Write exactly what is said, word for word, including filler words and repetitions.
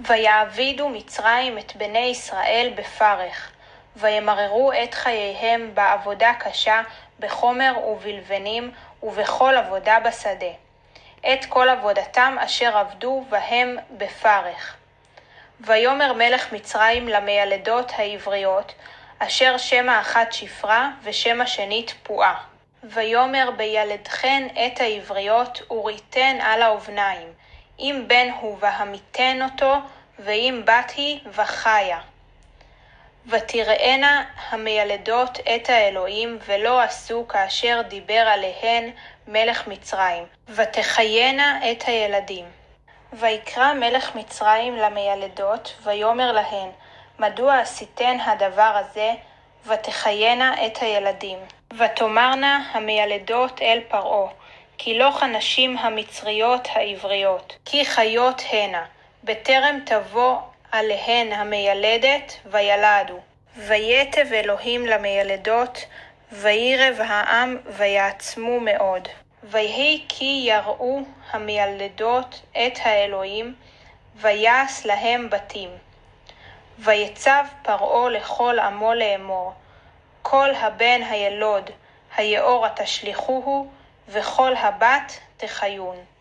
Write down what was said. ויעבידו מצרים את בני ישראל בפרך, וימררו את חייהם בעבודה קשה, בחומר ובלבנים, ובכל עבודה בשדה. את כל עבודתם אשר עבדו בהם בפרך. ויאמר מלך מצרים למיילדות העבריות, אשר שמה אחת שפרה ושם השני תפועה. ויאמר בילדכן את העבריות וריתן על האובניים, אם בן הוא והמיתן אותו, ואם בת היא וחיה. ותראינה המילדות את האלוהים ולא עשו כאשר דיבר עליהן מלך מצרים, ותחיינה את הילדים. ויקרא מלך מצרים למילדות ויאמר להן, מדוע עשיתן הדבר הזה? ותחיינה את הילדים. ותאמרנה המילדות אל פרעה, כי לא הנשים המצריות העבריות, כי חיות הנה, בטרם תבוא עליהן המיילדת וילדו. ויתב אלוהים למילדות, וירב העם ויעצמו מאוד. ויהי כי יראו המילדות את האלוהים, ויעש להם בתים. ויצב פרעה לכל עמו לאמור, כל הבן הילוד, היאורה תשליכוהו, וכל הבת תחיון.